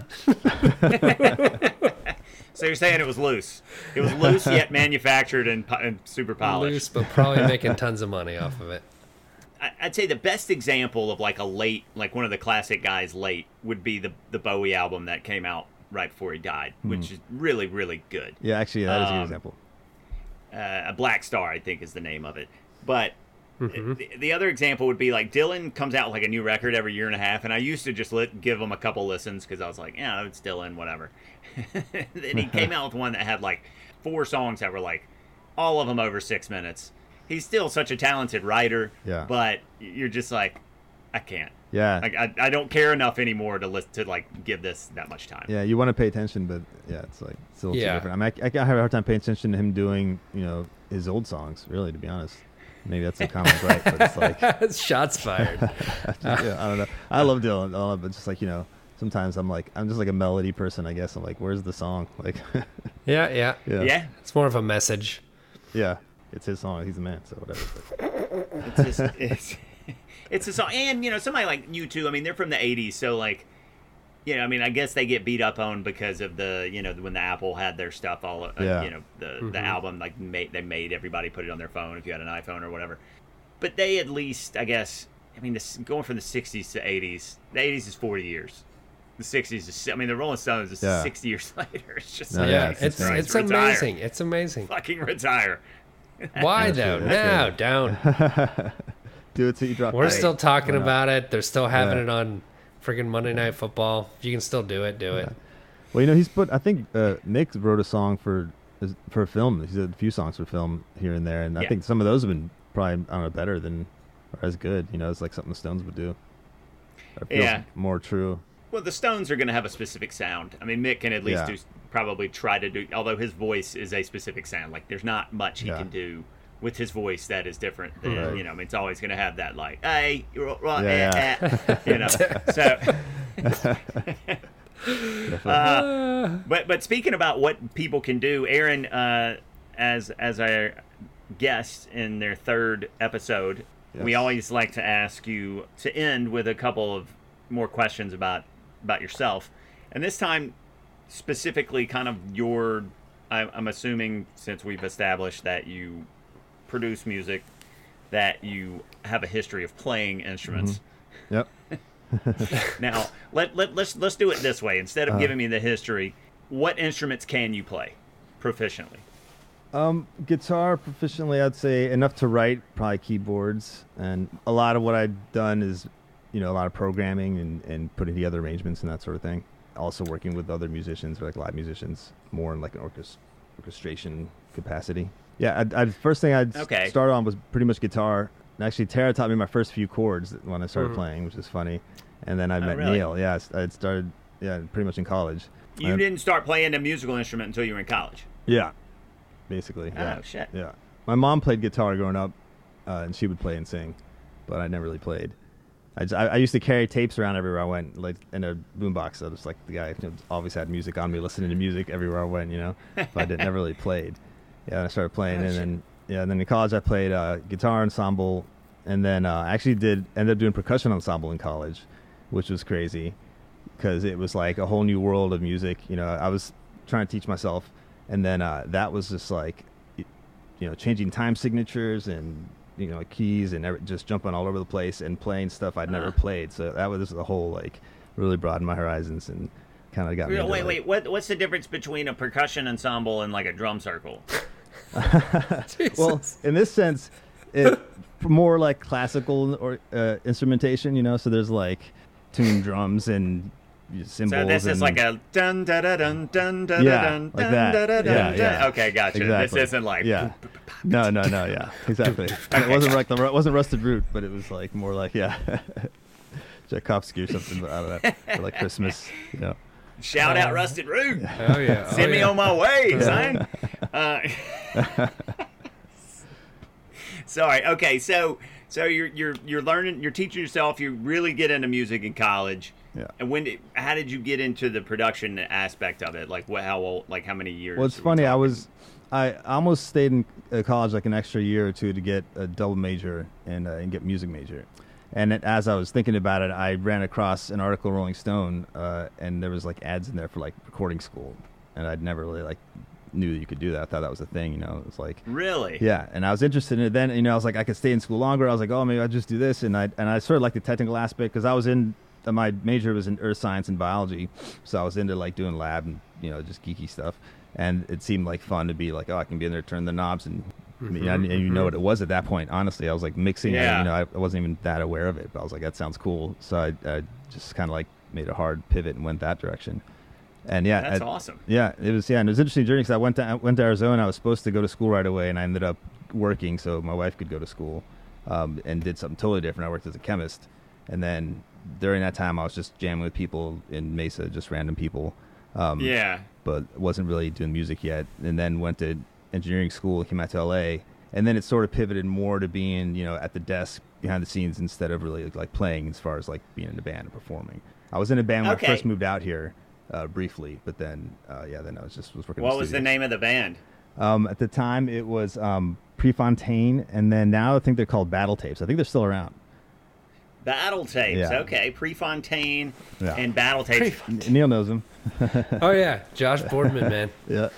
Yeah. So you're saying it was loose. It was loose yet manufactured and super polished. Loose, but probably making tons of money off of it. I'd say the best example of like a late, like one of the classic guys late would be the Bowie album that came out right before he died, which is really, really good. Yeah, actually, that is an example. A Black Star, I think, is the name of it. But the other example would be like Dylan comes out with like a new record every year and a half, and I used to just give him a couple listens because I was like, yeah, it's Dylan, whatever. Then he came out with one that had like 4 songs that were like all of them over 6 minutes. He's still such a talented writer, but you're just like, I can't. Yeah, like, I don't care enough anymore to like give this that much time. Yeah, you want to pay attention, but yeah, it's like still different. I have a hard time paying attention to him doing, you know, his old songs. Really, to be honest, maybe that's a comment, right? But it's like shots fired. I don't know. I love Dylan, but just like, you know, sometimes I'm just like a melody person. I guess I'm like, where's the song? Like, yeah. It's more of a message. Yeah, it's his song. He's a man, so whatever. It's a song, and, you know, somebody like U2, I mean, they're from the 80s, so, like, you know, I mean, I guess they get beat up on because of the, you know, when the Apple had their stuff all, you know, the album, like, they made everybody put it on their phone if you had an iPhone or whatever. But they at least, I guess, I mean, going from the 60s to 80s, the 80s is 40 years. The 60s is, I mean, the Rolling Stones is 60 years later. It's just like, it's amazing. Retire. It's amazing. Fucking retire. Why, though? No, don't. Do it till you drop. We're still talking about it. They're still having it on freaking Monday Night Football. You can still do it. Well, you know, I think Nick wrote a song for for film. He's did a few songs for film here and there, and I think some of those have been probably, I don't know, better than or as good. You know, it's like something the Stones would do. It feels more true. Well, the Stones are going to have a specific sound. I mean, Mick can at least do, probably try to do, although his voice is a specific sound. Like, there's not much he can do with his voice that is different than, you know, I mean, it's always going to have that, like, hey, you're all right, you know, so. But speaking about what people can do, Aaron, as our guest in their third episode, we always like to ask you to end with a couple of more questions about yourself, and this time specifically kind of your, I'm assuming since we've established that you produce music, that you have a history of playing instruments. Mm-hmm. Yep. Now, let's do it this way. Instead of giving me the history, what instruments can you play proficiently? Guitar proficiently, I'd say enough to write, probably keyboards. And a lot of what I've done is, you know, a lot of programming and putting together arrangements and that sort of thing. Also working with other musicians, or like live musicians, more in like an orchestration capacity. Yeah, I'd first thing I'd start on was pretty much guitar. And actually, Tara taught me my first few chords when I started playing, which is funny. And then I met Neil. Yeah, I'd started pretty much in college. You didn't start playing a musical instrument until you were in college? Yeah, basically. Oh, yeah. Shit. Yeah. My mom played guitar growing up, and she would play and sing, but I never really played. I used to carry tapes around everywhere I went, like in a boombox. I was like the guy who always had music on me, listening to music everywhere I went, you know, but I never really played. Yeah, and I started playing, and then in college I played guitar ensemble, and then I actually ended up doing percussion ensemble in college, which was crazy, because it was like a whole new world of music. You know, I was trying to teach myself, and then that was just like, you know, changing time signatures and, you know, keys and just jumping all over the place and playing stuff I'd never played. So that was the whole, like, really broadened my horizons and kind of got me. Wait, what's the difference between a percussion ensemble and like a drum circle? Well, in this sense, it's more like classical or instrumentation, you know. So there's like tuned drums and cymbals. So this is like a dun da da dun dun da dun dun dun. Okay, gotcha. Exactly. This isn't like no, yeah, exactly. Okay. It wasn't like it wasn't Rusted Root, but it was like more like Tchaikovsky or something out of that, or like Christmas, you know. Shout out Rusted Root. Oh, yeah. Send me on my way, son. Sorry. Okay. So you're learning, you're teaching yourself. You really get into music in college. Yeah. And how did you get into the production aspect of it? Like how old, like how many years? Well, it's funny. I almost stayed in college like an extra year or two to get a double major and get music major. And as I was thinking about it, I ran across an article in Rolling Stone, and there was like ads in there for like recording school, and I'd never really like knew that you could do that. I thought that was a thing, you know. It was like really, yeah. And I was interested in it then. You know, I was like, I could stay in school longer. I was like, oh, maybe I'll just do this. And I sort of like the technical aspect, because I was in my major was in earth science and biology, so I was into like doing lab and, you know, just geeky stuff. And it seemed like fun to be like, oh, I can be in there, turn the knobs and. Mm-hmm, and you know what it was at that point. Honestly, I was like mixing. Yeah. You know, I wasn't even that aware of it, but I was like, that sounds cool. So I just kind of like made a hard pivot and went that direction. And yeah, that's awesome. Yeah, it was. Yeah, and it was an interesting journey, because I went to Arizona. I was supposed to go to school right away, and I ended up working so my wife could go to school, and did something totally different. I worked as a chemist, and then during that time, I was just jamming with people in Mesa, just random people. But wasn't really doing music yet, and then went to engineering school, came out to LA, and then it sort of pivoted more to being, you know, at the desk behind the scenes instead of really like playing, as far as like being in a band and performing. I was in a band when I first moved out here briefly, but then then I was working. What was the name of the band? At the time it was Prefontaine, and then now I think they're called Battle Tapes. I think they're still around. Battle Tapes, Prefontaine and Battle Tapes. Neil knows them. Oh yeah, Josh Boardman, man. Yeah.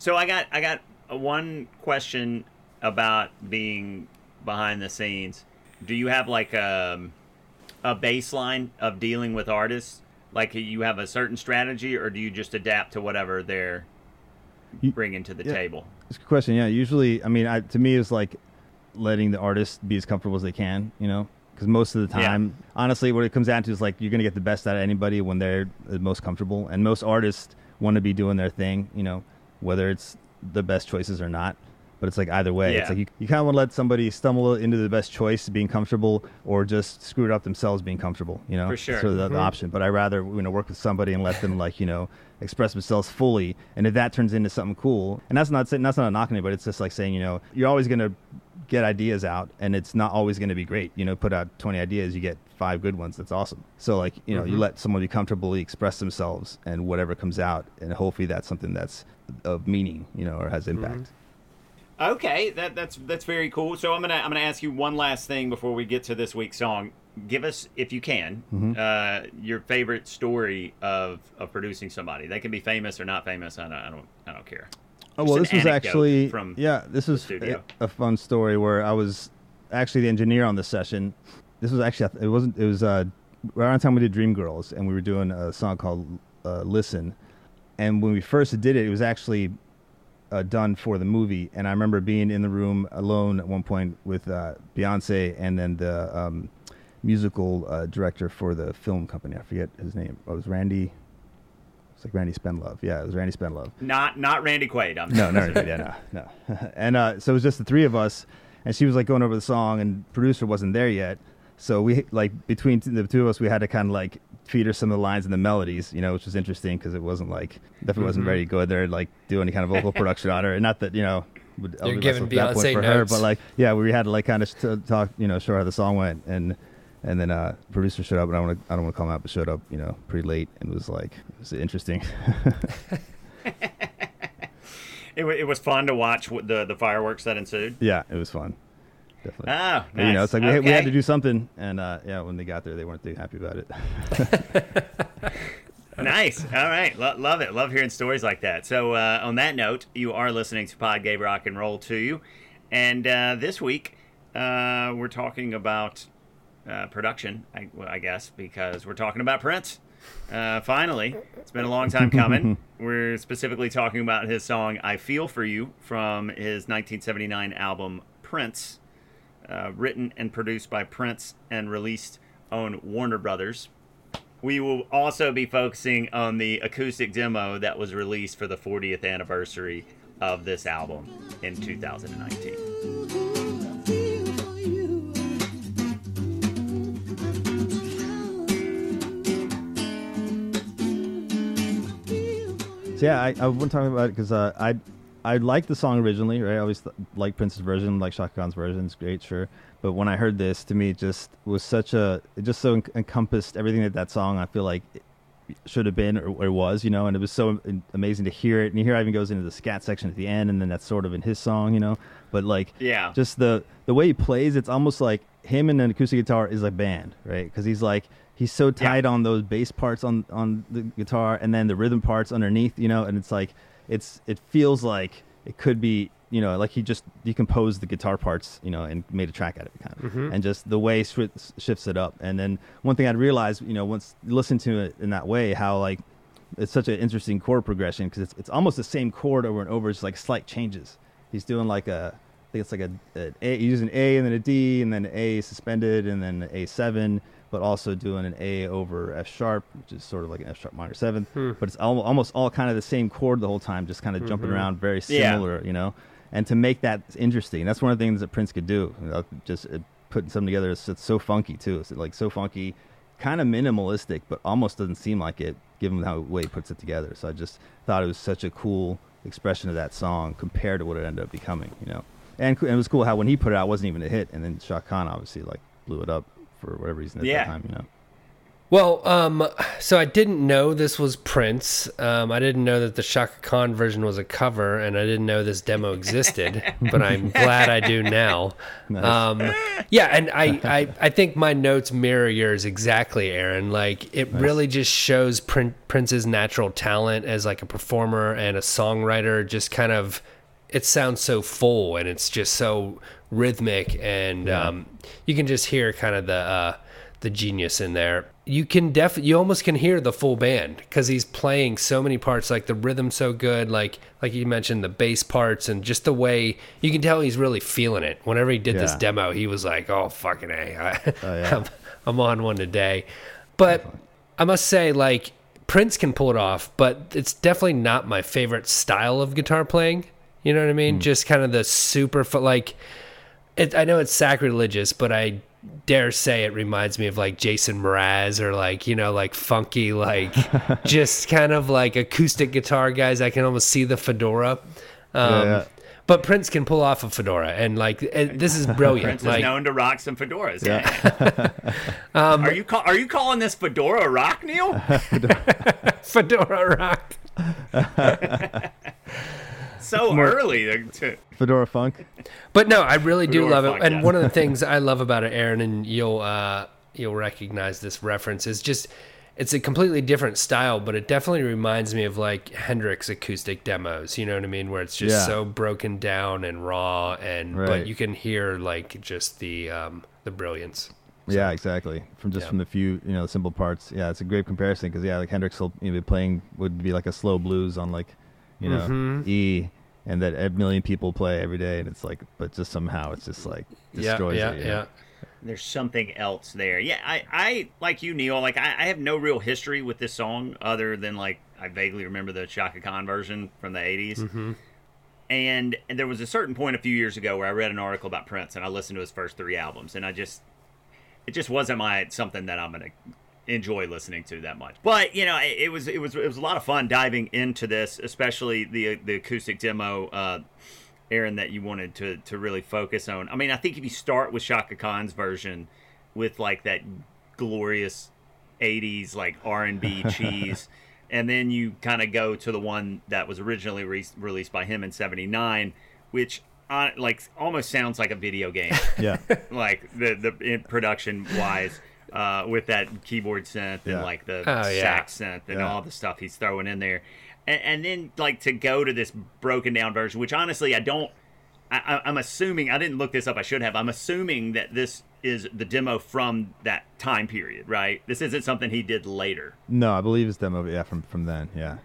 So I got one question about being behind the scenes. Do you have like a baseline of dealing with artists? Like you have a certain strategy, or do you just adapt to whatever they're bringing to the table? That's a good question. Yeah, usually, I mean, to me it's like letting the artist be as comfortable as they can, you know? Because most of the time, honestly, what it comes down to is like you're going to get the best out of anybody when they're the most comfortable. And most artists want to be doing their thing, you know, whether it's the best choices or not. But it's like either way, it's like you kind of want to let somebody stumble into the best choice being comfortable, or just screw it up themselves being comfortable, you know? For sure. So the option. But I rather, you know, work with somebody and let them like, you know, express themselves fully. And if that turns into something cool, and that's not a knock on it, but it's just like saying, you know, you're always going to get ideas out, and it's not always going to be great. You know, put out 20 ideas, you get 5 good ones. That's awesome. So like, you know, you let someone be comfortably express themselves, and whatever comes out, and hopefully that's something that's of meaning, you know, or has impact. Okay, that's very cool. So I'm gonna ask you one last thing before we get to this week's song. Give us, if you can, your favorite story of producing somebody. They can be famous or not famous. I don't care. Oh well, this was actually from this was a fun story where I was actually the engineer on this session. This was actually it was right around the time we did Dreamgirls, and we were doing a song called Listen. And when we first did it, it was actually done for the movie, and I remember being in the room alone at one point with Beyonce and then the musical director for the film company. I forget his name. It was Randy. It's like Randy Spendlove. Yeah, it was Randy Spendlove. Not Randy Quaid. No. And so it was just the three of us, and she was like going over the song, and producer wasn't there yet. So we like between the two of us, we had to kind of like feed her some of the lines and the melodies, you know, which was interesting because it wasn't like definitely wasn't very good there, like do any kind of vocal production on her, and not that, you know, you're giving Beyonce for notes. Her, but like we had to like kind of talk, you know, show her how the song went, and then producer showed up, and I don't want to call him out, but showed up, you know, pretty late, and was like, it was interesting. it was fun to watch the fireworks that ensued. Yeah, it was fun. Definitely. Oh, nice. You know, it's like we had to do something, and when they got there, they weren't too happy about it. Nice. All right, love it. Love hearing stories like that. So, on that note, you are listening to Pod Gave Rock and Roll to you, and this week we're talking about production, I guess, because we're talking about Prince. Finally, it's been a long time coming. We're specifically talking about his song "I Feel for You" from his 1979 album Prince. Written and produced by Prince and released on Warner Brothers. We will also be focusing on the acoustic demo that was released for the 40th anniversary of this album in 2019. So yeah, I wasn't talking about it because I liked the song originally, right? I always liked Prince's version, like Chaka Khan's version. It's great, sure. But when I heard this, to me, it just was such a... It just so encompassed everything that song, I feel like, it should have been or was, you know? And it was so amazing to hear it. And here I even goes into the scat section at the end, and then that's sort of in his song, you know? But, like, just the way he plays, it's almost like him and an acoustic guitar is a band, right? Because he's, like... He's so tight on those bass parts on the guitar, and then the rhythm parts underneath, you know? And it's like... It feels like it could be, you know, like he just decomposed the guitar parts, you know, and made a track out of it, kind of. And just the way shifts it up. And then one thing I'd realized, you know, once you listen to it in that way, how like it's such an interesting chord progression, because it's almost the same chord over and over, just like slight changes. He's doing like I think it's like an A, he's using an A and then a D and then an A suspended and then an A7, but also doing an A over F sharp, which is sort of like an F sharp minor seventh. But it's almost all kind of the same chord the whole time, just kind of jumping around, very similar, you know? And to make that interesting, that's one of the things that Prince could do. You know, just putting something together, it's so funky too. It's like so funky, kind of minimalistic, but almost doesn't seem like it, given how way he puts it together. So I just thought it was such a cool expression of that song compared to what it ended up becoming, you know? And it was cool how when he put it out, it wasn't even a hit. And then Chaka Khan obviously like blew it up for whatever reason at that time, you know. Well, so I didn't know this was Prince. I didn't know that the Chaka Khan version was a cover, and I didn't know this demo existed, but I'm glad I do now. Nice. And I think my notes mirror yours exactly, Aaron. Like, it really just shows Prince's natural talent as like a performer and a songwriter. Just kind of, it sounds so full, and it's just so rhythmic, and you can just hear kind of the genius in there. You can you almost can hear the full band, because he's playing so many parts, like the rhythm so good, like you mentioned, the bass parts, and just the way you can tell he's really feeling it. Whenever he did this demo, he was like, "Oh fucking A, I'm on one today." But I must say, like, Prince can pull it off, but it's definitely not my favorite style of guitar playing. You know what I mean? Mm. Just kind of the super, like, it, I know it's sacrilegious, but I dare say it reminds me of like Jason Mraz or like, you know, like funky, like just kind of like acoustic guitar guys. I can almost see the fedora. Yeah. But Prince can pull off a fedora, and like this is brilliant. Prince is known to rock some fedoras. Yeah. Are you calling this fedora rock, Neil? Fedora rock. So more early. Fedora funk. But no, I really do fedora love funk, it. And yeah. One of the things I love about it, Aaron, and you'll recognize this reference, is just it's a completely different style, but it definitely reminds me of like Hendrix acoustic demos, you know what I mean? Where it's just so broken down and raw, and but you can hear like just the brilliance. So, yeah, exactly. From the few, you know, the simple parts. Yeah, it's a great comparison because like Hendrix will be playing would be like a slow blues on like, you know, E, and that a million people play every day, and it's like, but just somehow it's just like destroys it. Yeah. There's something else there. Yeah, I like you, Neil, like I have no real history with this song other than like I vaguely remember the Chaka Khan version from the 80s. Mm-hmm. And there was a certain point a few years ago where I read an article about Prince, and I listened to his first three albums, and it just wasn't something that I'm going to enjoy listening to that much. But, you know, it was a lot of fun diving into this, especially the acoustic demo, Aaron, that you wanted to really focus on. I mean, I think if you start with Chaka Khan's version with like that glorious 80s like R&B cheese, and then you kind of go to the one that was originally released by him in 79, which like almost sounds like a video game. Yeah. Like the production wise, with that keyboard synth and like the sax synth and all the stuff he's throwing in there. And then, like, to go to this broken-down version, which, honestly, I'm assuming... I didn't look this up. I should have. I'm assuming that this is the demo from that time period, right? This isn't something he did later. No, I believe it's demo, from then, yeah.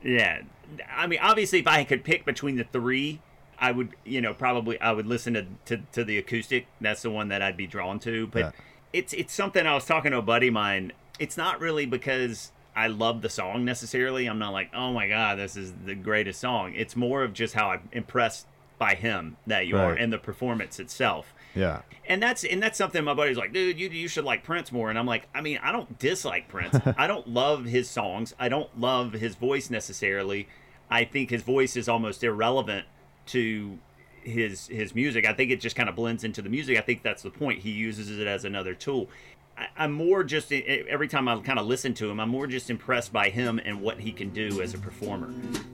Yeah. I mean, obviously, if I could pick between the three, I would, you know, probably... I would listen to the acoustic. That's the one that I'd be drawn to. But it's something I was talking to a buddy of mine. It's not really because... I love the song necessarily. I'm not like, oh my God, this is the greatest song. It's more of just how I'm impressed by him that you are, and the performance itself. Yeah. And that's something my buddy's like, dude, you should like Prince more. And I'm like, I mean, I don't dislike Prince. I don't love his songs. I don't love his voice necessarily. I think his voice is almost irrelevant to his music. I think it just kind of blends into the music. I think that's the point. He uses it as another tool. I'm more just, every time I kind of listen to him, I'm more just impressed by him and what he can do as a performer.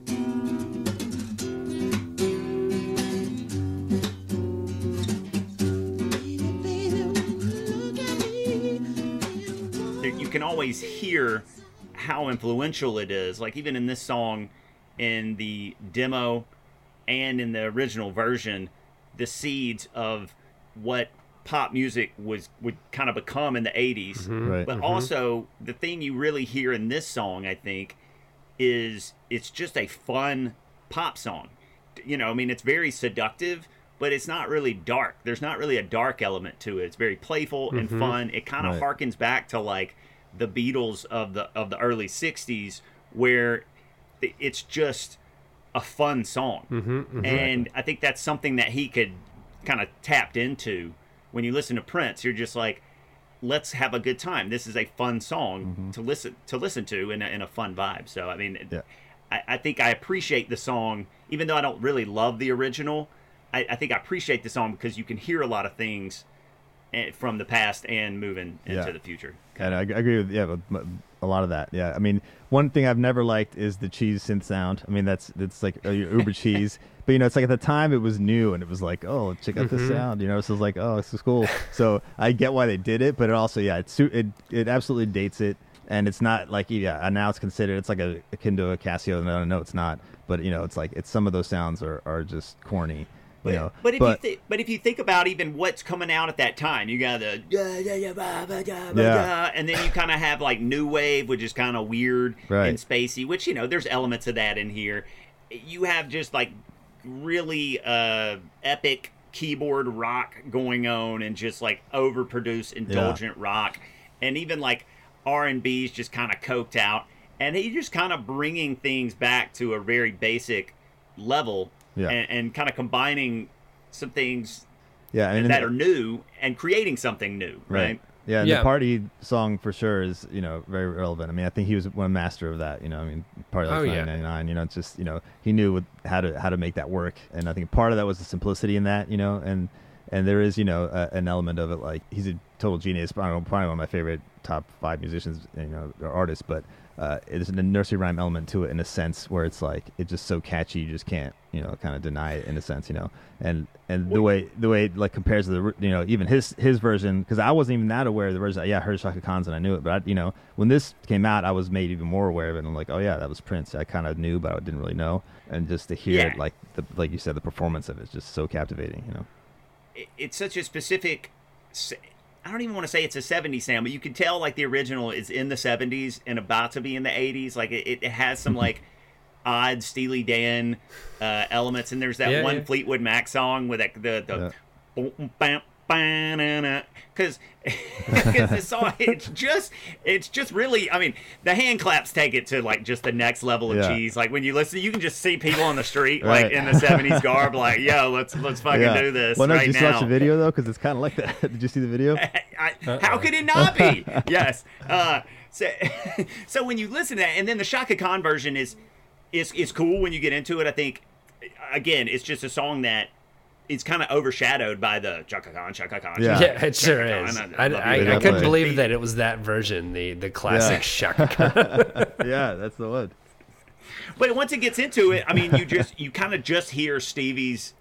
You can always hear how influential it is, like even in this song, in the demo and in the original version, the seeds of what pop music would kind of become in the 80s, but also the thing you really hear in this song, I think, is it's just a fun pop song. You know, I mean, it's very seductive, but it's not really dark. There's not really a dark element to it. It's very playful and fun. It kind of harkens back to like the Beatles of the early 60s, where it's just a fun song, and I think that's something that he could kind of tapped into. When you listen to Prince, you're just like, let's have a good time. This is a fun song to listen to in a fun vibe. So, I mean, I think I appreciate the song, even though I don't really love the original. I think I appreciate the song because you can hear a lot of things from the past and moving into the future. And I agree with a lot of that. Yeah, I mean, one thing I've never liked is the cheese synth sound. I mean, that's like uber cheese. But, you know, it's like at the time it was new and it was like, oh, check out this sound. You know, so it's like, oh, this is cool. So I get why they did it. But it also, it absolutely dates it. And it's not like, now it's considered, it's like akin to a Casio. No, it's not. But, you know, it's like, it's some of those sounds are just corny. But, you know, if you think about even what's coming out at that time, you got the and then you kind of have like new wave, which is kind of weird and spacey, which, you know, there's elements of that in here. You have just like really epic keyboard rock going on, and just like overproduced indulgent rock, and even like R&B is just kind of coked out, and he's just kind of bringing things back to a very basic level yeah. and kind of combining some things that are new and creating something new, right? Yeah, and the party song for sure is, very relevant. I mean, I think he was one master of that, Party Like 1999, it's just, he knew how to make that work. And I think part of that was the simplicity in that, and there is, an element of it, like, he's a total genius, probably one of my favorite top 5 musicians, or artists, but there's a nursery rhyme element to it in a sense where it's like, it's just so catchy, you just can't, kind of deny it in a sense, and the way it, like, compares to the, even his version, because I wasn't even that aware of the version. I heard Chaka Khan's and I knew it, but I, when this came out, I was made even more aware of it, and I'm like, oh yeah, that was Prince. I kind of knew, but I didn't really know, and just to hear it, like you said, the performance of it's just so captivating, It's such a specific, I don't even want to say it's a 70s sound, but you can tell, like, the original is in the 70s and about to be in the 80s. Like, it has some, like, odd Steely Dan elements. And there's that one Fleetwood Mac song with the because the song, it's just really, I mean, the hand claps take it to, like, just the next level of cheese. Like, when you listen, you can just see people on the street, like, in the 70s garb, like, yo, let's fucking do this. Well, no, right, did you watch the video though? Because it's kind of like that. Did you see the video? How could it not be? Yes. So when you listen to that, and then the Chaka Khan version is cool when you get into it. I think, again, it's just a song that it's kind of overshadowed by the Chaka Khan. Yeah, it sure is. I couldn't believe that it was that version, the classic Chaka Khan. Yeah, that's the one. But once it gets into it, I mean, you kind of just hear Stevie's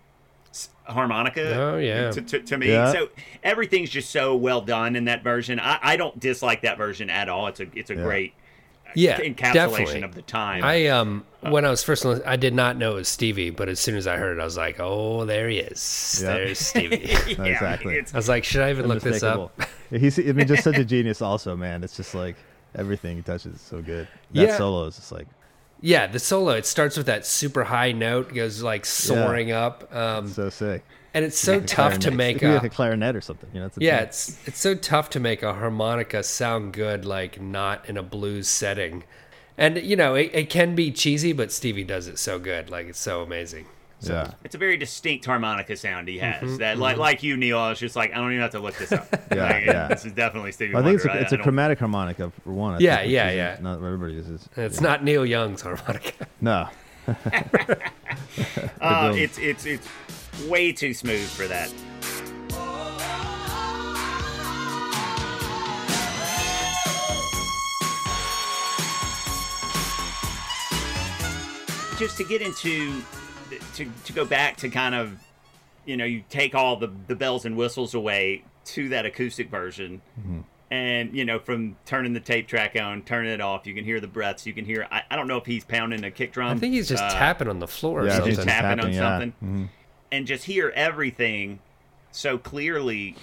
harmonica. Oh yeah. To me, so everything's just so well done in that version. I don't dislike that version at all. It's a great encapsulation of the time. I when I was first, I did not know it was Stevie, but as soon as I heard it, I was like, "Oh, there he is! Yep. There's Stevie." Exactly. I was like, "Should I even look this up?" He's, I mean, just such a genius. Also, man, it's just like everything he touches is so good. That solo is just like, the solo. It starts with that super high note, goes like soaring up. So sick. And it's so tough to make like a clarinet or something. It's so tough to make a harmonica sound good, like not in a blues setting. And, it can be cheesy, but Stevie does it so good. Like, it's so amazing. So, it's a very distinct harmonica sound he has. Mm-hmm, that, like you, Neil, I was just like, I don't even have to look this up. This is definitely Stevie Wonder. I think it's a chromatic harmonica, for one. Not everybody uses. It's not Neil Young's harmonica. No. It's way too smooth for that. Just to get into, to go back to kind of, you take all the bells and whistles away to that acoustic version. Mm-hmm. And, from turning the tape track on, turning it off, you can hear the breaths. You can hear, I don't know if he's pounding a kick drum. I think he's just tapping on the floor or something. He's tapping on something. Mm-hmm. And just hear everything so clearly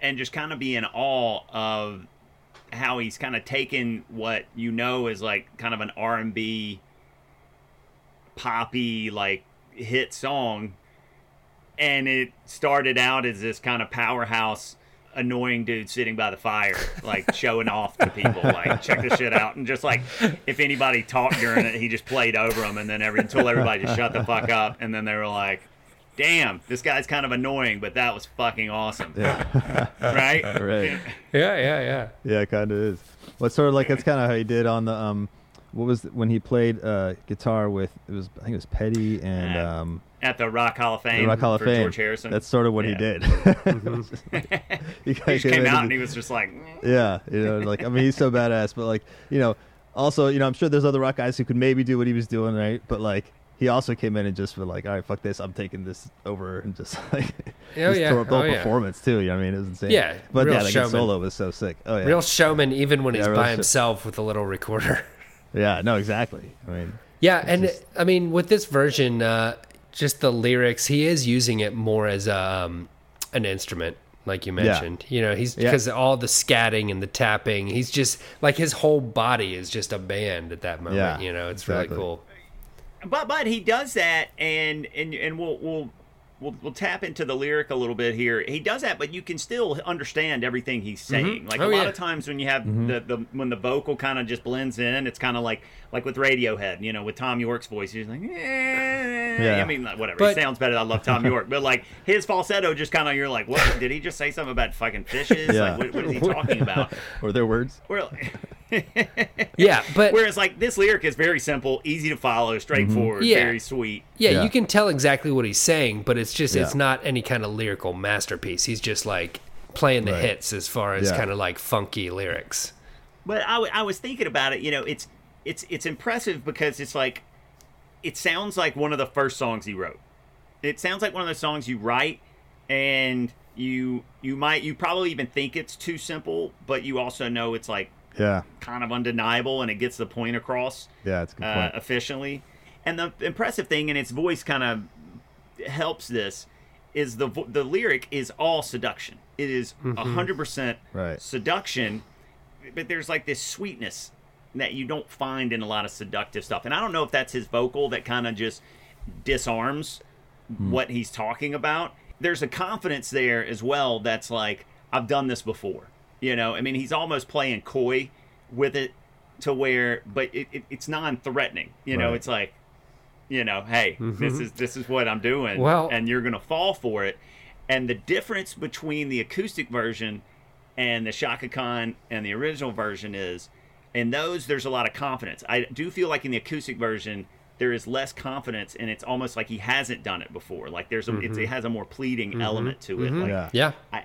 and just kind of be in awe of how he's kind of taken what is like kind of an R&B poppy like hit song. And it started out as this kind of powerhouse annoying dude sitting by the fire, like showing off to people, like check this shit out, and just like if anybody talked during it, he just played over them, and then until everybody just shut the fuck up, and then they were like, "Damn, this guy's kind of annoying, but that was fucking awesome." Yeah. right. Yeah. Yeah, it kind of is. Well, it's sort of like that's kind of how he did on the what was when he played guitar with I think it was Petty and at the Rock Hall of Fame, George Harrison. That's sort of what he did. He just came out and he was just like, like, I mean, he's so badass, but like, also, I'm sure there's other rock guys who could maybe do what he was doing, right? But like, he also came in and just was like, all right, fuck this, I'm taking this over, and just like, the performance too. I mean, it was insane. Yeah, but like his solo was so sick. Oh yeah, real showman, even when he's by himself with a little recorder. Yeah, no, exactly. I mean, I mean, with this version, just the lyrics, he is using it more as an instrument, like you mentioned. He's because all the scatting and the tapping, he's just like his whole body is just a band at that moment. It's really cool. But he does that, and we'll We'll tap into the lyric a little bit here. He does that, but you can still understand everything he's saying. Mm-hmm. Like a lot of times when you have when the vocal kind of just blends in, it's kind of like with Radiohead, you know, with Thom Yorke's voice, he's like, I mean, whatever. It sounds better. I love Thom Yorke, but like his falsetto, just kind of, you're like, what? Did he just say something about fucking fishes? Yeah. Like, what is he talking about? Or their words? Whereas like this lyric is very simple, easy to follow, straightforward, very sweet. Yeah, you can tell exactly what he's saying, but it's just it's not any kind of lyrical masterpiece. He's just like playing the hits as far as kind of like funky lyrics. But I was thinking about it, you know, it's impressive because it's like it sounds like one of the first songs he wrote. It sounds like one of those songs you write and you probably even think it's too simple, but you also know it's like kind of undeniable, and it gets the point across. Yeah, it's a good point. Efficiently. And the impressive thing, and its voice kind of helps this, is the lyric is all seduction. It is 100% seduction, but there's like this sweetness that you don't find in a lot of seductive stuff. And I don't know if that's his vocal that kind of just disarms what he's talking about. There's a confidence there as well that's like, I've done this before. You know, I mean, he's almost playing coy with it to where, but it's non-threatening. You know, it's like, you know, hey, this is what I'm doing, and you're gonna fall for it. And the difference between the acoustic version and the Chaka Khan and the original version is, in those there's a lot of confidence. I do feel like in the acoustic version there is less confidence, and it's almost like he hasn't done it before. Like there's a, it has a more pleading element to it. Like, I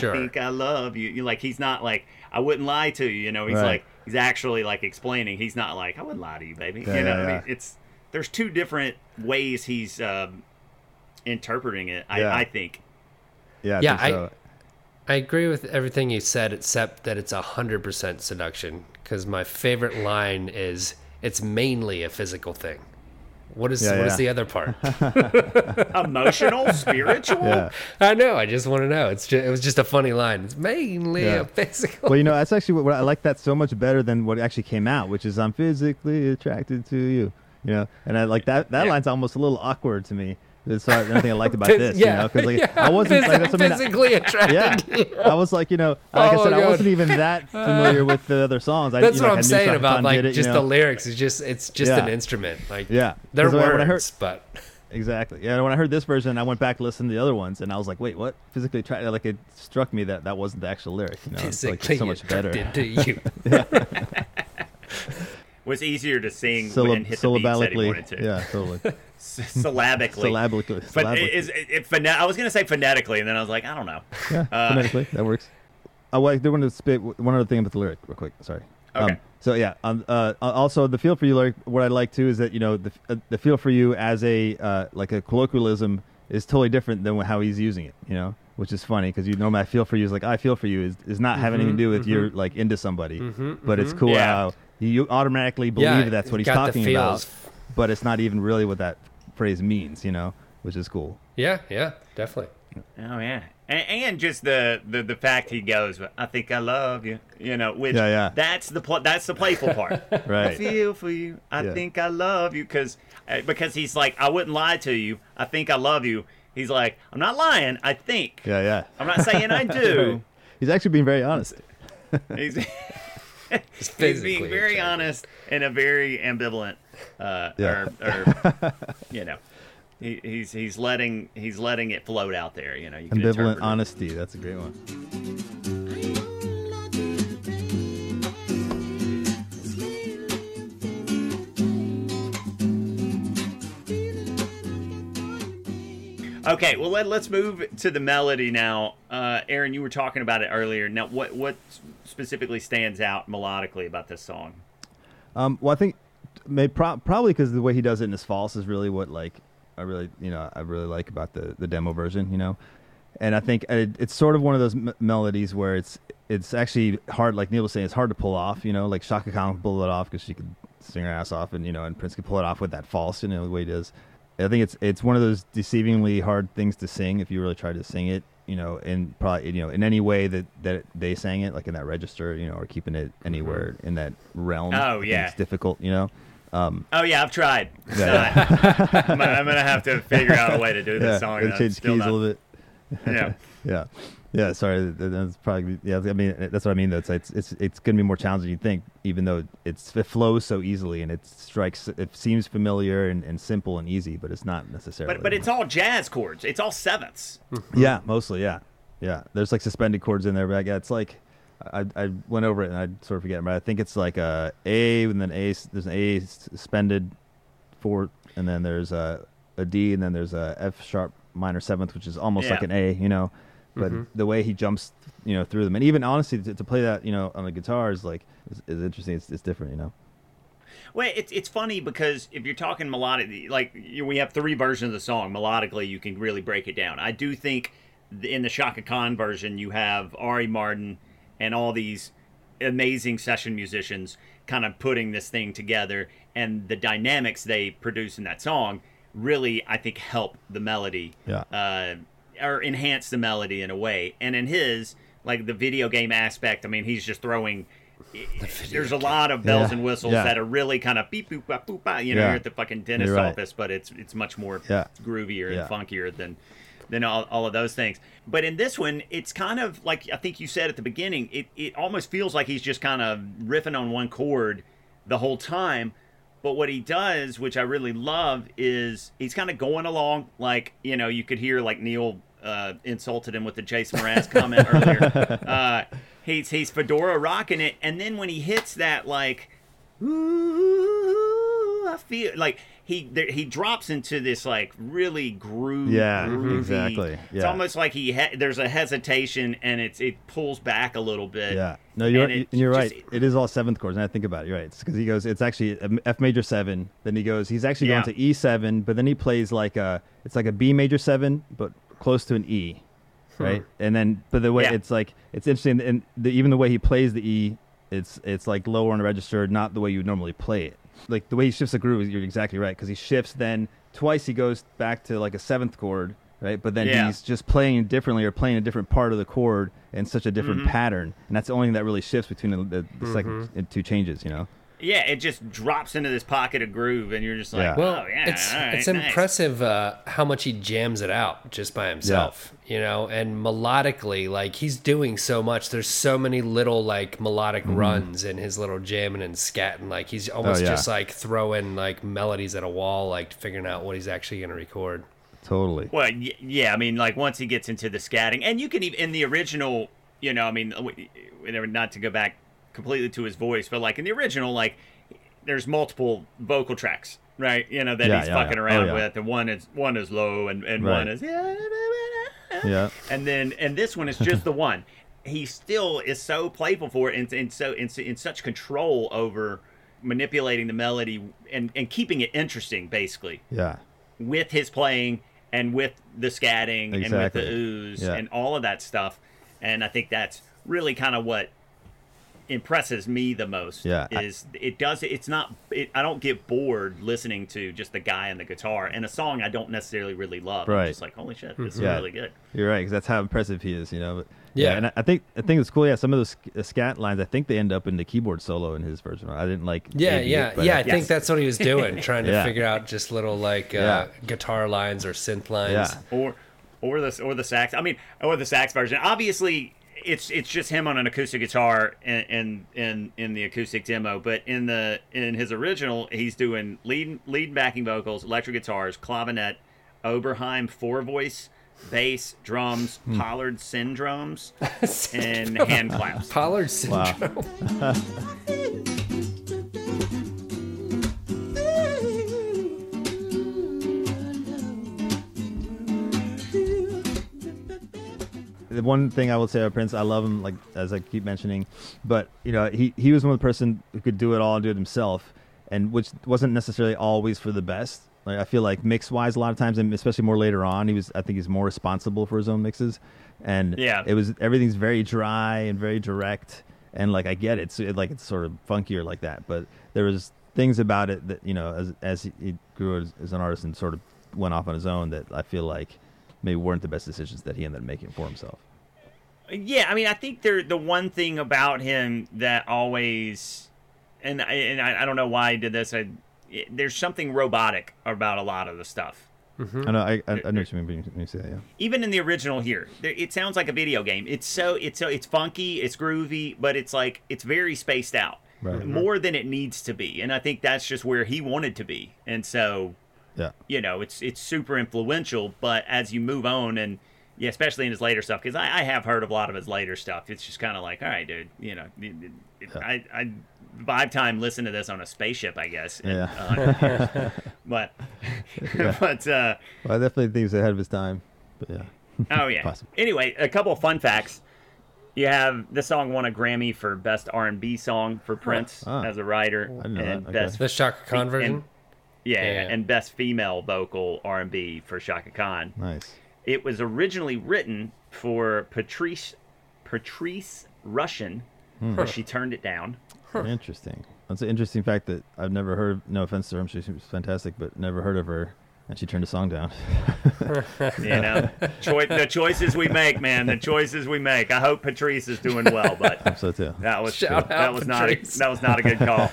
think I love you. Like he's not like, I wouldn't lie to you. You know, he's like, he's actually like explaining. He's not like, I wouldn't lie to you, baby. Yeah, you know, I mean, there's two different ways he's interpreting it. I think. I agree with everything you said, except that it's 100% seduction. Because my favorite line is, it's mainly a physical thing. What is the other part? Emotional, spiritual? Yeah. I know. I just want to know. It was just a funny line. It's mainly a physical. Well, you know, that's actually what I like that so much better than what actually came out, which is I'm physically attracted to you. You know, and I like that line's almost a little awkward to me. That's another thing I liked about this, you know, because like, I wasn't like, physically attracted. Yeah, I was like, you know, like I said, God. I wasn't even that familiar with the other songs. That's what I'm saying about like it, just the lyrics. It's just an instrument. Like they're words, but exactly. Yeah, when I heard this version, I went back and listened to the other ones, and I was like, wait, what? Physically attracted? Like it struck me that wasn't the actual lyric. You know, physically it's so much better. To you. Was easier to sing and hit the beats that he wanted to. Yeah, totally. Syllabically. But I was going to say phonetically, and then I was like, I don't know. Yeah, phonetically, that works. I do want to spit one other thing about the lyric real quick. Sorry. Okay. Also, the feel for you lyric, what I like, too, is that, you know, the feel for you as a, like a colloquialism is totally different than how he's using it, you know? Which is funny because, you know, my feel for you is like, I feel for you is not having anything to do with you're like into somebody, but it's cool how you automatically believe that's what he's talking about, but it's not even really what that phrase means, you know, which is cool. Yeah, definitely. Oh yeah, and just the fact he goes, I think I love you, you know, which that's the playful part. Right. I feel for you. I think I love you because he's like, I wouldn't lie to you. I think I love you. He's like, I'm not lying. I think. Yeah. I'm not saying I do. He's actually being very honest. He's being very honest in a very ambivalent, or you know, he's letting it float out there. You know, you can ambivalent honesty. That's a great one. Okay, well let's move to the melody now. Aaron, you were talking about it earlier. Now, what specifically stands out melodically about this song? Well, I think probably because the way he does it in his false is really what like I really like about the demo version, you know. And I think it's sort of one of those melodies where it's actually hard, like Neil was saying, it's hard to pull off, you know. Like Chaka Khan could pull it off because she could sing her ass off, and you know, and Prince could pull it off with that false, you know, the way he does. I think it's one of those deceivingly hard things to sing if you really try to sing it, you know, and probably, you know, in any way that they sang it, like in that register, you know, or keeping it anywhere in that realm. Oh yeah, it's difficult, you know. Oh yeah, I've tried. Yeah. I'm gonna have to figure out a way to do this song. Change keys a little bit. Yeah. Yeah. Sorry, that's probably. Yeah, I mean, that's what I mean. That's it's gonna be more challenging than you think, even though it flows so easily and it strikes. It seems familiar and simple and easy, but it's not necessarily. But it's all jazz chords. It's all sevenths. Yeah, mostly. Yeah. There's like suspended chords in there, but yeah, it's like. I went over it and I sort of forget, but I think it's like A and then A. There's an A suspended fourth, and then there's a D, and then there's a F sharp minor seventh, which is almost like an A, you know. But the way he jumps, through them, and even honestly to play that, on the guitar is like is interesting. It's different, Well, it's funny because if you're talking melodic, like we have three versions of the song melodically, you can really break it down. I do think in the Chaka Khan version, you have Ari Martin. And all these amazing session musicians kind of putting this thing together, and the dynamics they produce in that song really, I think, help the melody, or enhance the melody in a way. And in his, like the video game aspect, I mean, he's just throwing. There's a lot of bells and whistles that are really kind of beep boop boop boop. You're at the fucking dentist office, but it's much more groovier and funkier than all of those things. But in this one, it's kind of like, I think you said at the beginning, it almost feels like he's just kind of riffing on one chord the whole time. But what he does, which I really love, is he's kind of going along like, you could hear like Neil insulted him with the Jason Mraz comment earlier. He's fedora rocking it. And then when he hits that, like, ooh, I feel like... He drops into this like really groovy. Yeah, exactly. Yeah. It's almost like there's a hesitation and it pulls back a little bit. Yeah, no, you're right. It is all seventh chords, and I think about it. You're right, because he goes. It's actually F major 7. Then he goes. He's actually going to E7, but then he plays like it's like a B major 7, but close to an E, right? And then, but the way it's like it's interesting, and even the way he plays the E, it's like lower on a register, not the way you would normally play it. Like the way he shifts the groove, you're exactly right, because he shifts, then twice he goes back to like a seventh chord, right? But then he's just playing differently or playing a different part of the chord in such a different pattern, and that's the only thing that really shifts between the second two changes, Yeah, it just drops into this pocket of groove, and you're just like, it's nice. Impressive how much he jams it out just by himself, and melodically, like, he's doing so much. There's so many little, like, melodic runs in his little jamming and scatting. Like, he's almost just, like, throwing, like, melodies at a wall, like, figuring out what he's actually going to record. Totally. Well, yeah, I mean, like, once he gets into the scatting, and you can even, in the original, I mean, not to go back completely to his voice, but like in the original, like there's multiple vocal tracks, right? That he's fucking around with, and one is low and one is and this one is just the one. He still is so playful for it, and so in such control over manipulating the melody and keeping it interesting, basically. Yeah, with his playing and with the scatting and with the ooze and all of that stuff, and I think that's really kind of what impresses me the most is I don't get bored listening to just the guy and the guitar and a song I don't necessarily really love. I'm just like, holy shit, this is really good. You're right, because that's how impressive he is, but, and I think it's cool. Some of those scat lines, I think they end up in the keyboard solo in his version. I didn't like I think that's what he was doing, trying to figure out just little like guitar lines or synth lines or the sax. I mean, or the sax version, obviously. It's just him on an acoustic guitar and in the acoustic demo, but in his original, he's doing lead backing vocals, electric guitars, clavinet, Oberheim four voice, bass, drums, Pollard syndromes, and hand claps. Pollard syndrome. Wow. The one thing I will say about Prince, I love him, like as I keep mentioning, but he was one of the person who could do it all and do it himself, and which wasn't necessarily always for the best. Like I feel like mix wise, a lot of times, and especially more later on, I think he's more responsible for his own mixes, and it was everything's very dry and very direct, and like I get it, so like it's sort of funkier like that, but there was things about it that as he grew as an artist and sort of went off on his own that I feel like maybe weren't the best decisions that he ended up making for himself. Yeah, I mean, I think the one thing about him that always, and I don't know why he did this. I there's something robotic about a lot of the stuff. Mm-hmm. I know what you mean when you say that, yeah. Even in the original here, it sounds like a video game. It's funky, it's groovy, but it's like it's very spaced out, right. More than it needs to be. And I think that's just where he wanted to be. And so, yeah, you know, it's super influential. But as you move on, and yeah, especially in his later stuff, because I have heard of a lot of his later stuff. It's just kind of like, all right, dude, you know, I by time listen to this on a spaceship, I guess. Yeah. 100 years. But, yeah. But, well, I definitely think he's ahead of his time. But yeah. Oh yeah. Possible. Anyway, a couple of fun facts. You have this song won a Grammy for best R&B song for Prince as a writer, I didn't know and that. Okay. Best Chaka Khan version. And best female vocal R&B for Chaka Khan. Nice. It was originally written for Patrice Rushen, but she turned it down. Interesting. That's an interesting fact that I've never heard. No offense to her, she's fantastic, but never heard of her, and she turned a song down. You know, the choices we make, man. The choices we make. I hope Patrice is doing well, but I hope so too. That was not a good call.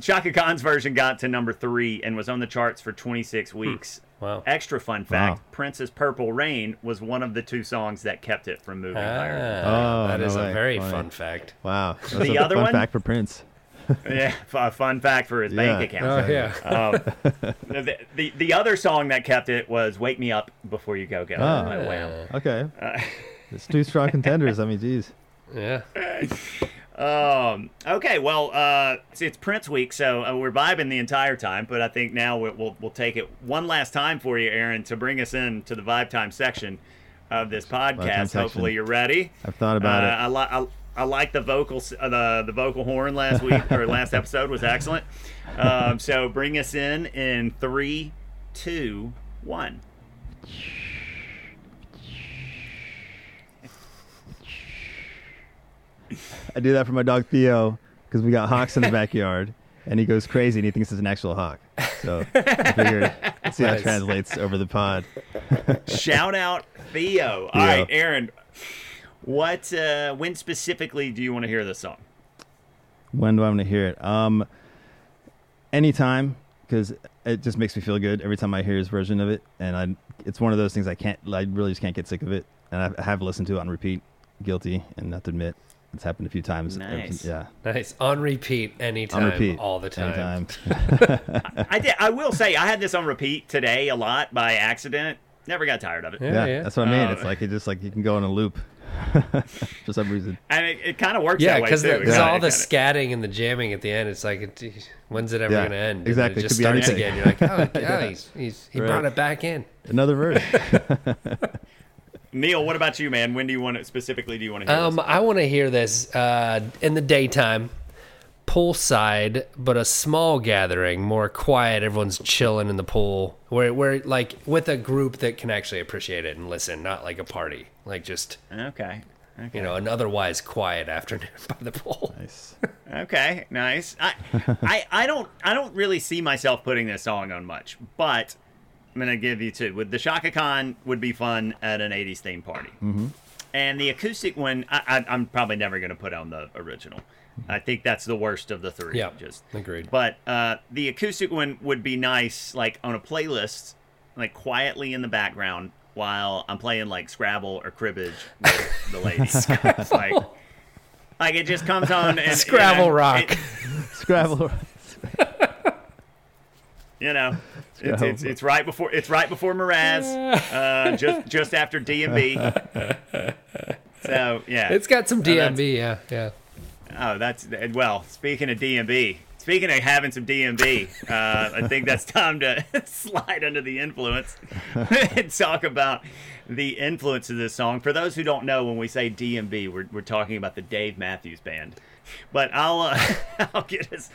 Chaka Khan's version got to number 3 and was on the charts for 26 weeks. Wow. Extra fun fact, Prince's Purple Rain was one of the 2 songs that kept it from moving higher. Fun fact. Wow. That's the other one? Fun fact for Prince. Yeah, a fun fact for his bank account. Oh, yeah. The other song that kept it was Wake Me Up Before You Go Go. Okay. It's 2 strong contenders. I mean, geez. Yeah. Okay, well, it's Prince Week, so we're vibing the entire time, but I think now we'll take it one last time for you, Aaron, to bring us in to the Vibe Time section of this podcast. Hopefully you're ready. I've thought about it. I like the vocals, the vocal horn last week, or last episode was excellent. So bring us in 3, 2, 1. I do that for my dog Theo because we got hawks in the backyard, and he goes crazy and he thinks it's an actual hawk. So I figured, let's see how it translates over the pod. Shout out Theo. All right, Aaron, what? When specifically do you want to hear this song? When do I want to hear it? Anytime, because it just makes me feel good every time I hear his version of it, and it's one of those things I really just can't get sick of it, and I have listened to it on repeat. Guilty and not to admit. It's happened a few times. Nice. Yeah. Nice. On repeat, anytime, on repeat. All the time. I will say, I had this on repeat today a lot by accident. Never got tired of it. Yeah. That's what I mean. It's like it just like you can go on a loop for some reason. And it kind of works that way, too. Yeah, because all the scatting and the jamming at the end, it's like, when's it ever going to end? Exactly. It just starts again. You're like, he brought it back in. Another verse. Neil, what about you, man? When do you want to hear this? I want to hear this in the daytime, poolside, but a small gathering, more quiet. Everyone's chilling in the pool, where like with a group that can actually appreciate it and listen, not like a party, like just okay. You know, an otherwise quiet afternoon by the pool. Nice. Okay, nice. I don't really see myself putting this song on much, but. I'm going to give you 2. With the Chaka Khan would be fun at an 80s theme party. Mm-hmm. And the acoustic one, I'm probably never going to put on the original. I think that's the worst of the 3. Yeah, agreed. But the acoustic one would be nice, like on a playlist, like quietly in the background while I'm playing like Scrabble or Cribbage with the ladies. Like it just comes on. And, Scrabble rock. Scrabble rock. You know, it's right before Mraz, just after DMB. So it's got some DMB, yeah. Oh, that's Speaking of DMB, speaking of having some DMB, I think that's time to slide under the influence and talk about the influence of this song. For those who don't know, when we say DMB, we're talking about the Dave Matthews Band. But I'll get us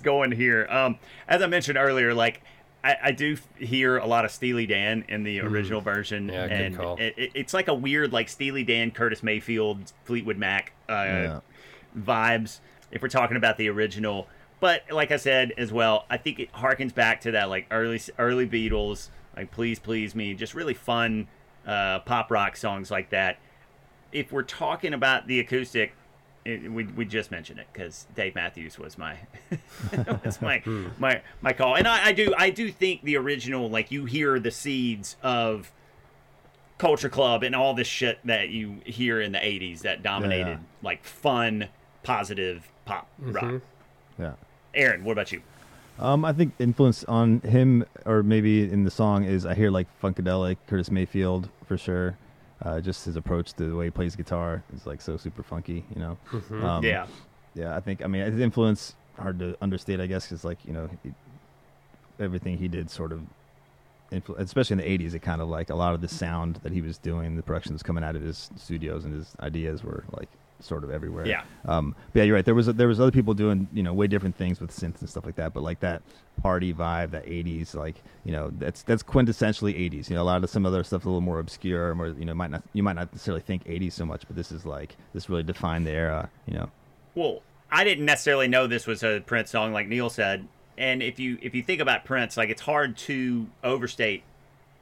going here. As I mentioned earlier, like I do hear a lot of Steely Dan in the original version, and it's like a weird like Steely Dan, Curtis Mayfield, Fleetwood Mac vibes. If we're talking about the original, but like I said as well, I think it harkens back to that like early Beatles, like Please Please Me, just really fun pop rock songs like that. If we're talking about the acoustic. we just mentioned it because Dave Matthews was my call, and I do think the original, like, you hear the seeds of Culture Club and all this shit that you hear in the 80s that dominated like fun, positive pop rock. Yeah. Aaron, what about you? I think influence on him, or maybe in the song, is I hear like Funkadelic, Curtis Mayfield for sure. Just his approach to the way he plays guitar is like so super funky, you know? Mm-hmm. Yeah, I think, I mean, his influence, hard to understate, I guess, because, like, you know, everything he did sort of, especially in the 80s, it kind of like a lot of the sound that he was doing, the productions coming out of his studios and his ideas were like sort of everywhere. Yeah. But yeah, you're right. There was other people doing, you know, way different things with synths and stuff like that. But like that party vibe, that 80s, like, you know, that's quintessentially 80s. You know, a lot of some other stuff a little more obscure, or more, you know, might not necessarily think 80s so much, but this is like, this really defined the era, you know. Well, I didn't necessarily know this was a Prince song, like Neil said. And if you think about Prince, like, it's hard to overstate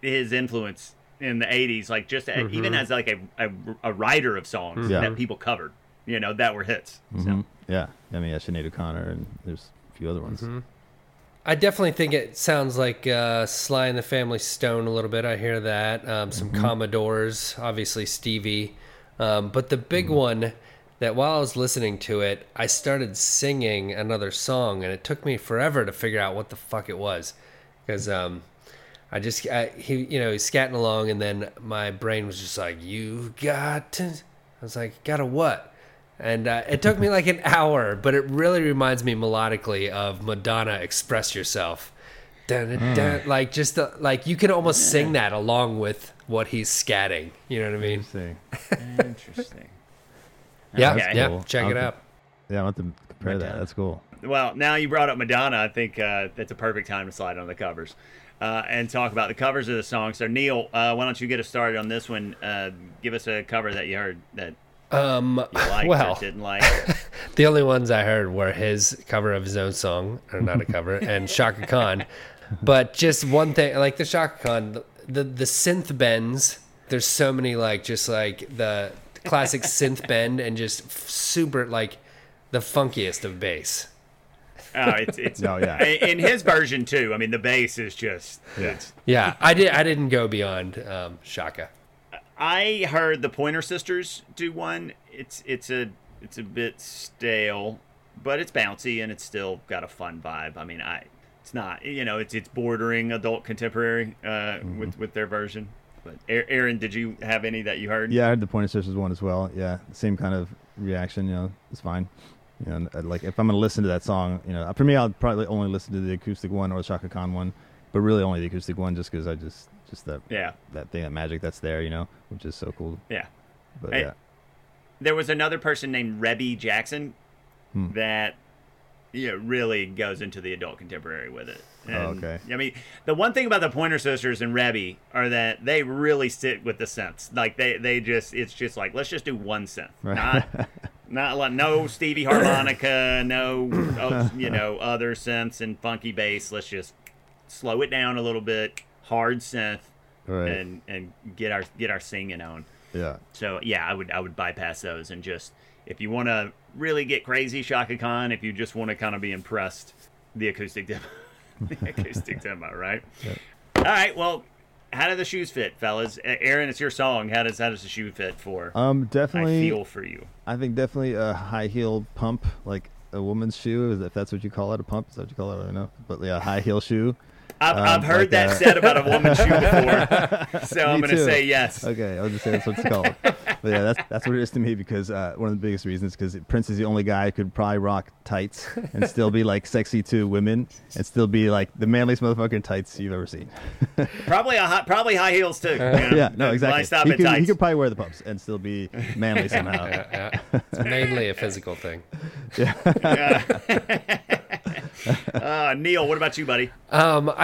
his influence in the 80s, like, just even as like a writer of songs that people covered, you know, that were hits. So. Yeah. I mean, Sinead O'Connor, and there's a few other ones. I definitely think it sounds like Sly and the Family Stone a little bit. I hear that. Some Commodores, obviously Stevie. But the big one that while I was listening to it, I started singing another song, and it took me forever to figure out what the fuck it was. Because, he's scatting along, and then my brain was just like, "You got to." I was like, "Gotta what?" And it took me like an hour, but it really reminds me melodically of Madonna, "Express Yourself." Like, just the, like, you could almost sing that along with what he's scatting. You know what I mean? Interesting. Yeah. Cool. Check it out. Yeah, I want to compare Madonna. That's cool. Well, now you brought up Madonna. I think that's a perfect time to slide on the covers. And talk about the covers of the song. So, Neil, why don't you get us started on this one? Give us a cover that you heard that you liked or didn't like. The only ones I heard were his cover of his own song, or not a cover, and Chaka Khan. But just one thing, like the Chaka Khan, the synth bends, there's so many, like, just like the classic synth bend and just super, like, the funkiest of bass. Oh, it's in his version too. I mean, the bass is just I didn't go beyond Chaka. I heard the Pointer Sisters do one. It's a bit stale, but it's bouncy and it's still got a fun vibe. I mean, it's not, you know, it's bordering adult contemporary with their version. But Aaron, did you have any that you heard? Yeah, I heard the Pointer Sisters one as well. Yeah, same kind of reaction. You know, it's fine. You know, like, if I'm going to listen to that song, you know, for me, I'll probably only listen to the acoustic one or the Chaka Khan one, but really only the acoustic one, just because I just that thing, that magic that's there, you know, which is so cool. Yeah. But there was another person named Rebby Jackson that, you know, really goes into the adult contemporary with it. And, I mean, the one thing about the Pointer Sisters and Rebby are that they really sit with the synths. Like, they just, it's just like, let's just do one synth, right? Not like no Stevie harmonica, no, you know, other synths and funky bass. Let's just slow it down a little bit, hard synth, right, and get our singing on. Yeah. So yeah, I would bypass those, and just, if you want to really get crazy, Chaka Khan. If you just want to kind of be impressed, the acoustic demo, right? Yep. All right. Well, how do the shoes fit, fellas? Aaron, it's your song. How does the shoe fit for? Definitely. I feel for you. I think definitely a high heel pump, like a woman's shoe, if that's what you call it, a pump. Is that what you call it? I don't know. But yeah, a high heel shoe. I've heard like that said about a woman's shoe before, so I'm going to say yes. Okay, I was just saying that's what it's called. But yeah, that's what it is to me, because one of the biggest reasons, because Prince is the only guy who could probably rock tights and still be like sexy to women and still be like the manliest motherfucker in tights you've ever seen. Probably high heels too. You know? Yeah, no, exactly. He could probably wear the pumps and still be manly somehow. It's mainly a physical thing. Yeah. Neil, what about you, buddy?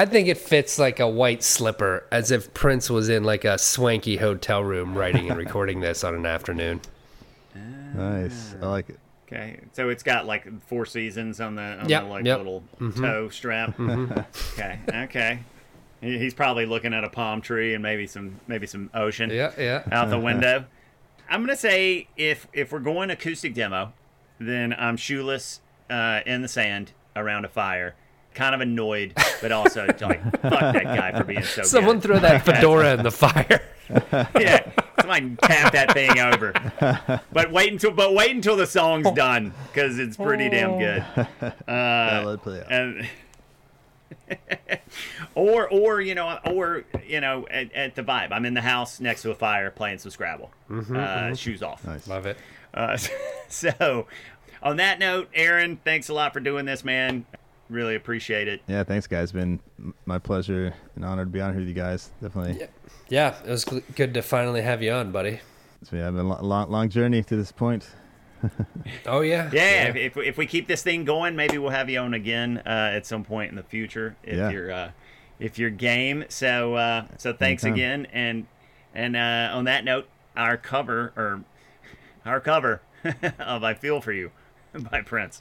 I think it fits like a white slipper, as if Prince was in like a swanky hotel room writing and recording this on an afternoon. Nice. I like it. Okay, so it's got like 4 seasons on the little toe strap. Okay. He's probably looking at a palm tree and maybe some ocean out the window. I'm gonna say, if we're going acoustic demo, then I'm shoeless in the sand around a fire, kind of annoyed, but also like, fuck that guy for being so Someone throw that fedora in the fire. Yeah, somebody tap that thing over. But wait until the song's done, because it's pretty damn good. Or at the vibe. I'm in the house next to a fire playing some Scrabble. Shoes off. Nice. Love it. So on that note, Aaron, thanks a lot for doing this, man. Really appreciate it. Yeah, thanks, guys. It's been my pleasure and honor to be on here with you guys. Definitely. Yeah, it was good to finally have you on, buddy. It's been a long journey to this point. Oh, yeah. Yeah. If we keep this thing going, maybe we'll have you on again at some point in the future if you're game. So thanks again. And on that note, our cover of "I Feel for You" by Prince.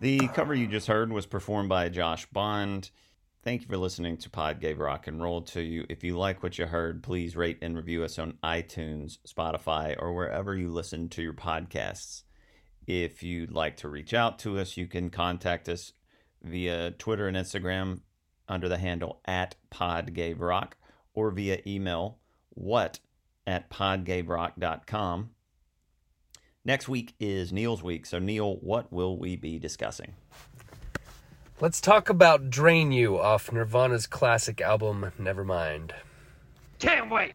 The cover you just heard was performed by Josh Bond. Thank you for listening to Pod Gave Rock and Roll to you. If you like what you heard, please rate and review us on iTunes, Spotify, or wherever you listen to your podcasts. If you'd like to reach out to us, you can contact us via Twitter and Instagram under the handle @PodGaveRock or via email what@podgaverock.com. Next week is Neil's week. So, Neil, what will we be discussing? Let's talk about Drain You off Nirvana's classic album, Nevermind. Can't wait!